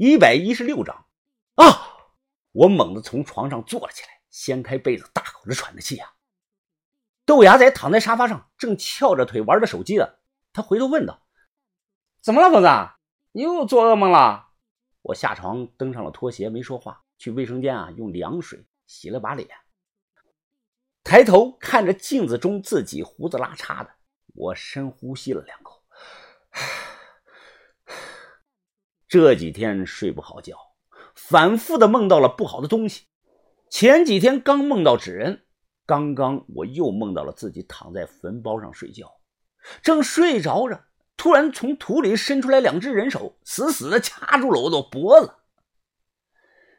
116章啊！我猛地从床上坐了起来，掀开被子，大口的喘着气啊。豆芽仔躺在沙发上，正翘着腿玩着手机呢。他回头问道：“怎么了，疯子？你又做噩梦了？”我下床登上了拖鞋，没说话，去卫生间啊，用凉水洗了把脸。抬头看着镜子中自己胡子拉碴的，我深呼吸了两口。这几天睡不好觉，反复的梦到了不好的东西。前几天刚梦到纸人，刚刚我又梦到了自己躺在坟包上睡觉，正睡着着，突然从土里伸出来两只人手，死死的掐住了我的脖子。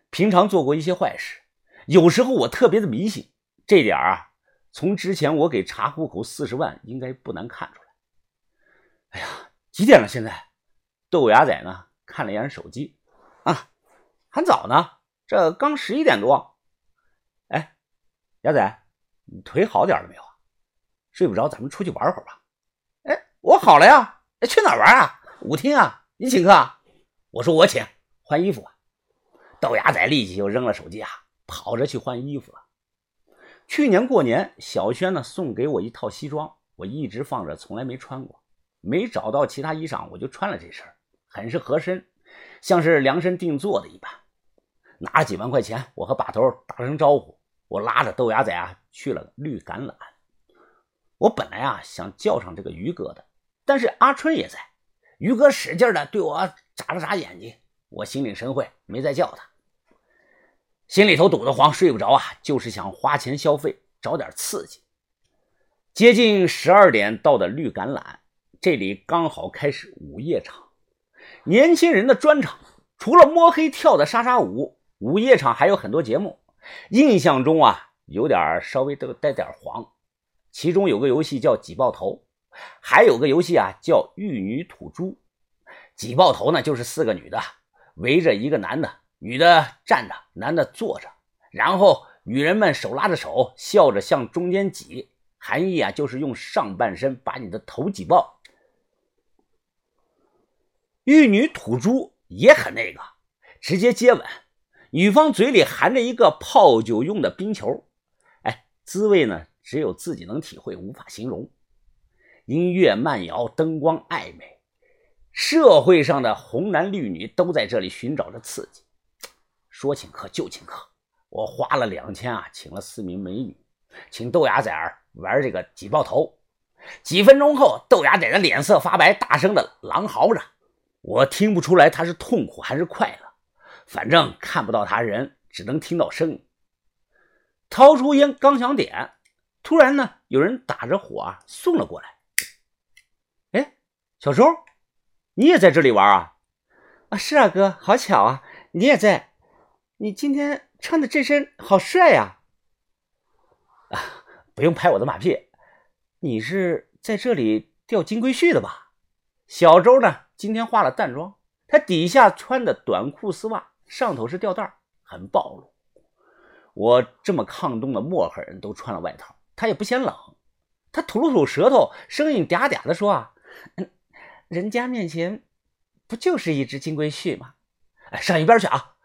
平常做过一些坏事，有时候我特别的迷信，这点啊，从之前我给查户口40万应该不难看出来。哎呀，几点了现在？豆芽仔呢看了一眼手机，啊，还早呢，这刚11点多。哎，芽仔，你腿好点了没有啊？睡不着咱们出去玩会儿吧。哎，我好了呀。去哪儿玩啊？舞厅啊？你请客啊？我说我请，换衣服啊。豆芽仔立即就扔了手机啊，跑着去换衣服了。去年过年，小轩呢送给我一套西装，我一直放着，从来没穿过，没找到其他衣裳，我就穿了这身，很是合身，像是量身定做的一般。拿了几万块钱，我和把头打声招呼，我拉着豆芽仔啊去了绿橄榄。我本来啊想叫上这个于哥的，但是阿春也在，于哥使劲的对我眨了眨眼睛，我心领神会，没再叫他。心里头堵得慌，睡不着啊，就是想花钱消费，找点刺激。接近12点到的绿橄榄，这里刚好开始午夜场，年轻人的专场，除了摸黑跳的莎莎舞，午夜场还有很多节目。印象中啊，有点稍微都带点黄，其中有个游戏叫挤爆头，还有个游戏啊叫玉女土猪。挤爆头呢，就是4个女的围着一个男的，女的站着，男的坐着，然后女人们手拉着手，笑着向中间挤，含义啊就是用上半身把你的头挤爆。玉女土猪也很那个，直接接吻，女方嘴里含着一个泡酒用的冰球，哎，滋味呢只有自己能体会，无法形容。音乐慢摇，灯光暧昧，社会上的红男绿女都在这里寻找着刺激。说请客就请客，我花了2000啊，请了4名美女，请豆芽仔儿玩这个挤爆头。几分钟后，豆芽仔的脸色发白，大声的狼嚎着。我听不出来他是痛苦还是快乐，反正看不到他人，只能听到声音。掏出烟刚想点，突然呢有人打着火啊送了过来。哎，小周，你也在这里玩啊？啊，是啊哥，好巧啊，你也在。你今天穿的这身好帅啊。啊，不用拍我的马屁，你是在这里钓金龟婿的吧？小周呢今天化了淡妆，他底下穿的短裤丝袜，上头是吊带，很暴露。我这么抗冻的漠河人都穿了外套，他也不嫌冷。他吐了吐舌头，声音嗲嗲的说啊，人家面前不就是一只金龟婿吗？哎，上一边去啊，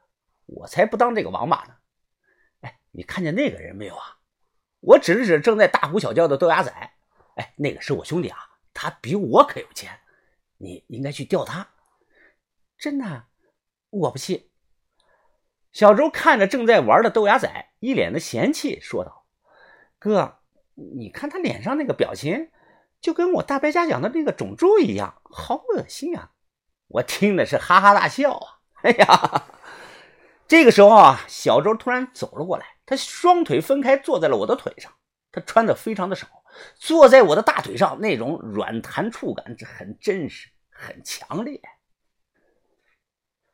我才不当这个王八呢。哎，你看见那个人没有啊？我指了指正在大呼小叫的豆芽仔，哎，那个是我兄弟啊，他比我可有钱，你应该去钓他。真的？我不信。小周看着正在玩的豆芽仔，一脸的嫌弃，说道，哥，你看他脸上那个表情，就跟我大伯家养的那个种猪一样，好恶心啊。我听的是哈哈大笑啊。哎呀，这个时候啊，小周突然走了过来，他双腿分开坐在了我的腿上，他穿的非常的少，坐在我的大腿上，那种软弹触感很真实，很强烈。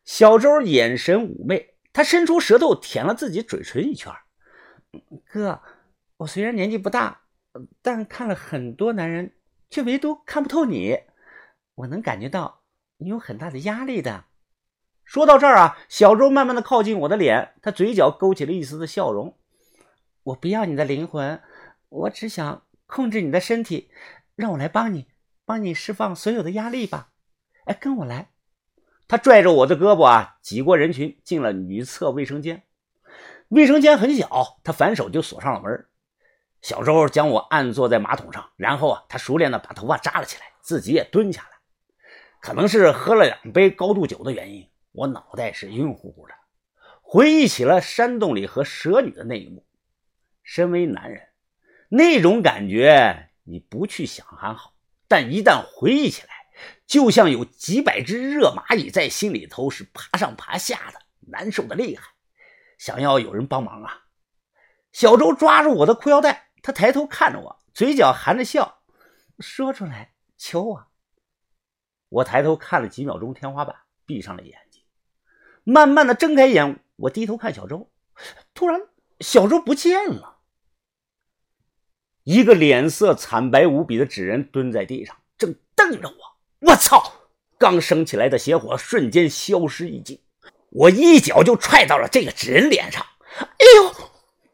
小周眼神妩媚，他伸出舌头舔了自己嘴唇一圈。哥，我虽然年纪不大，但看了很多男人，却唯独看不透你，我能感觉到你有很大的压力的。说到这儿啊，小周慢慢的靠近我的脸，他嘴角勾起了一丝的笑容。我不要你的灵魂，我只想控制你的身体，让我来帮你释放所有的压力吧。哎，跟我来。他拽着我的胳膊啊，挤过人群进了女厕卫生间。卫生间很小，他反手就锁上了门。小周将我按坐在马桶上，然后啊，他熟练的把头发扎了起来，自己也蹲下来。可能是喝了2杯高度酒的原因，我脑袋是晕乎乎的，回忆起了山洞里和蛇女的那一幕。身为男人，那种感觉你不去想还好，但一旦回忆起来，就像有几百只热蚂蚁在心里头是爬上爬下的，难受的厉害，想要有人帮忙啊。小周抓住我的裤腰带，他抬头看着我，嘴角含着笑，说出来，求我。我抬头看了几秒钟天花板，闭上了眼睛，慢慢的睁开眼。我低头看小周，突然小周不见了。一个脸色惨白无比的纸人蹲在地上，正瞪着我。我操！刚升起来的邪火瞬间消失殆尽，我一脚就踹到了这个纸人脸上。哎呦！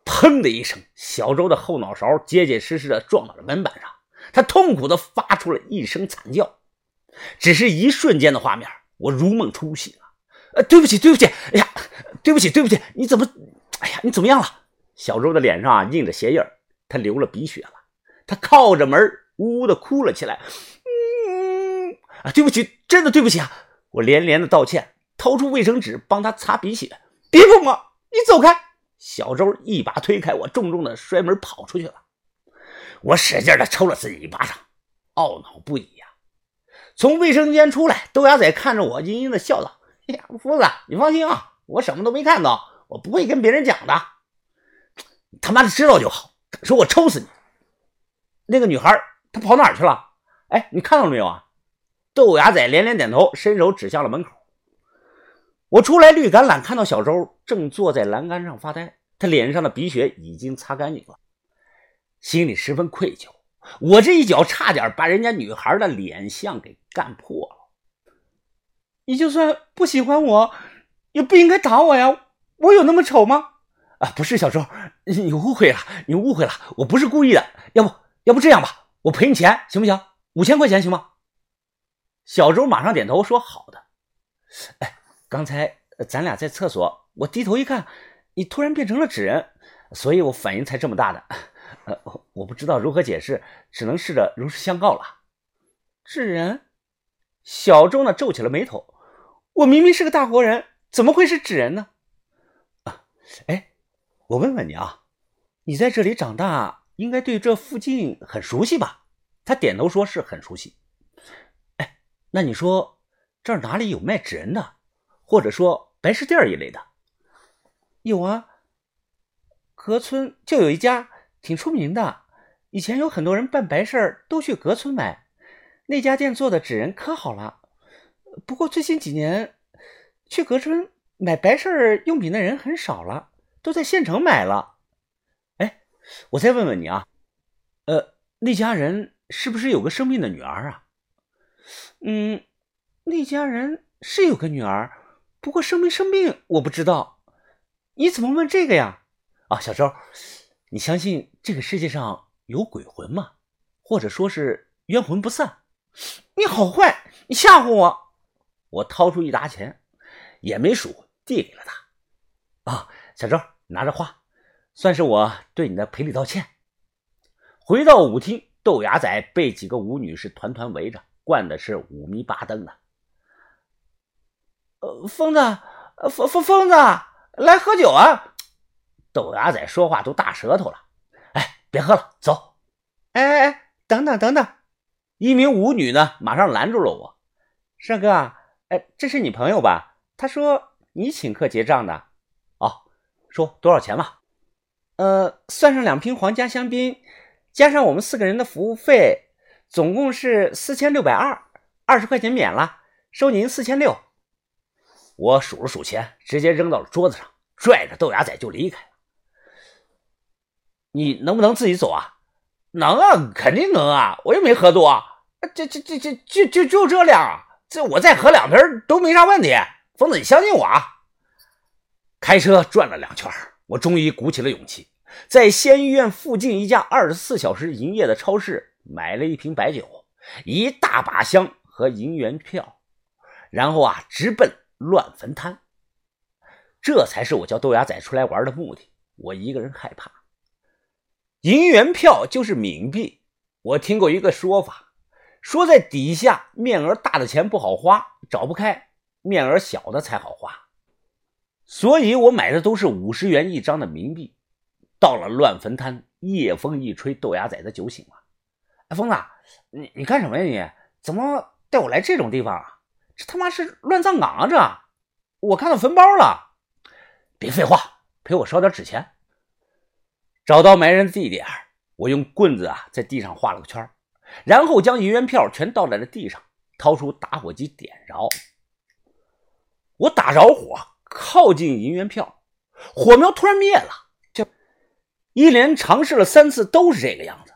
砰的一声，小周的后脑勺结结实实的撞到了门板上，他痛苦的发出了一声惨叫。只是一瞬间的画面，我如梦初醒了。对不起，对不起，哎呀，对不起，对不起，你怎么，哎呀，你怎么样了？小周的脸上印着鞋印，他流了鼻血了，他靠着门呜呜的哭了起来。对不起，真的对不起啊！我连连的道歉，掏出卫生纸帮他擦鼻血。别碰我，你走开！小周一把推开我，重重的摔门跑出去了。我使劲的抽了自己一巴掌，懊恼不已呀。从卫生间出来，豆芽仔看着我，阴阴的笑道：哎呀，夫子，你放心啊，我什么都没看到，我不会跟别人讲的。他妈的知道就好，敢说我抽死你！那个女孩她跑哪儿去了？哎，你看到了没有啊？豆芽仔连连点头，伸手指向了门口。我出来绿橄榄，看到小周正坐在栏杆上发呆，他脸上的鼻血已经擦干净了，心里十分愧疚。我这一脚差点把人家女孩的脸相给干破了。你就算不喜欢我，也不应该打我呀，我有那么丑吗？啊，不是小周，你误会了，你误会了，我不是故意的。要不这样吧，我赔你钱行不行？5000块钱行吗？小周马上点头说好的。哎，刚才咱俩在厕所，我低头一看，你突然变成了纸人，所以我反应才这么大的。我不知道如何解释，只能试着如实相告了。纸人？小周呢皱起了眉头，我明明是个大活人，怎么会是纸人呢？哎，我问问你啊，你在这里长大，应该对这附近很熟悉吧？他点头说是很熟悉。那你说这儿哪里有卖纸人的，或者说白事店一类的？有啊，隔村就有一家挺出名的，以前有很多人办白事都去隔村买，那家店做的纸人可好了。不过最近几年去隔村买白事用品的人很少了，都在县城买了。哎，我再问问你啊，那家人是不是有个生病的女儿啊？那家人是有个女儿，不过生病我不知道。你怎么问这个呀？啊，小周，你相信这个世界上有鬼魂吗？或者说是冤魂不散？你好坏，你吓唬我！我掏出1沓钱，也没数，递给了他。啊，小周，拿着花，算是我对你的赔礼道歉。回到舞厅，豆芽仔被几个舞女是团团围着，灌的是5迷8瞪的。疯子，来喝酒啊！豆芽仔说话都大舌头了。哎，别喝了，走。哎，等等。一名舞女呢，马上拦住了我。帅哥啊，这是你朋友吧？他说你请客结账的。哦，说多少钱吧？算上2瓶皇家香槟，加上我们4个人的服务费，总共是4620，20块钱免了，收您4600。我数了数钱，直接扔到了桌子上，拽着豆芽仔就离开了。你能不能自己走啊？能啊，肯定能啊，我又没喝多，就这量啊，这我再喝2瓶都没啥问题。疯子，你相信我啊！开车转了2圈，我终于鼓起了勇气，在县医院附近一家24小时营业的超市买了一瓶白酒，一大把香和银元票。然后啊直奔乱坟滩。这才是我叫豆芽仔出来玩的目的，我一个人害怕。银元票就是冥币，我听过一个说法，说在底下面额大的钱不好花，找不开，面额小的才好花。所以我买的都是50元一张的冥币。到了乱坟滩，夜风一吹，豆芽仔的酒醒了。哎，疯子，你干什么呀你？怎么带我来这种地方啊？这他妈是乱葬岗啊这！我看到坟包了。别废话，陪我烧点纸钱。找到埋人地点，我用棍子啊在地上画了个圈，然后将银元票全倒在了地上，掏出打火机点着。我打着火，靠近银元票，火苗突然灭了。一连尝试了3次都是这个样子，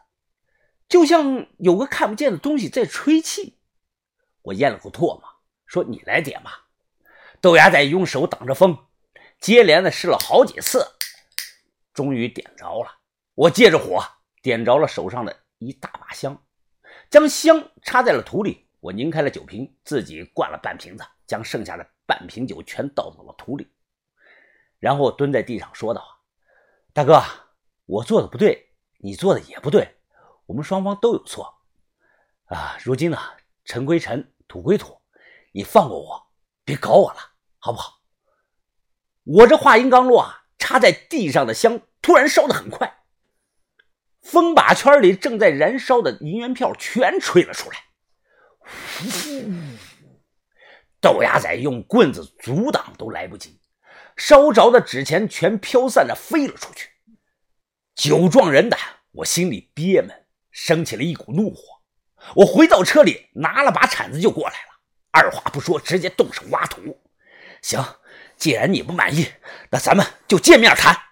就像有个看不见的东西在吹气。我咽了口唾沫，说你来点吧。豆芽仔用手挡着风，接连的试了好几次，终于点着了。我借着火点着了手上的一大把香，将香插在了土里。我拧开了酒瓶，自己灌了半瓶子，将剩下的半瓶酒全倒到了土里，然后蹲在地上说道：大哥，我做的不对，你做的也不对，我们双方都有错啊！如今呢，尘归尘，土归土，你放过我，别搞我了，好不好？我这话音刚落啊，插在地上的香突然烧得很快，风把圈里正在燃烧的银元票全吹了出来。豆芽仔用棍子阻挡都来不及，烧着的纸钱全飘散着飞了出去。酒壮人胆，我心里憋闷，升起了一股怒火。我回到车里，拿了把铲子就过来了，二话不说，直接动手挖土。行，既然你不满意，那咱们就见面谈。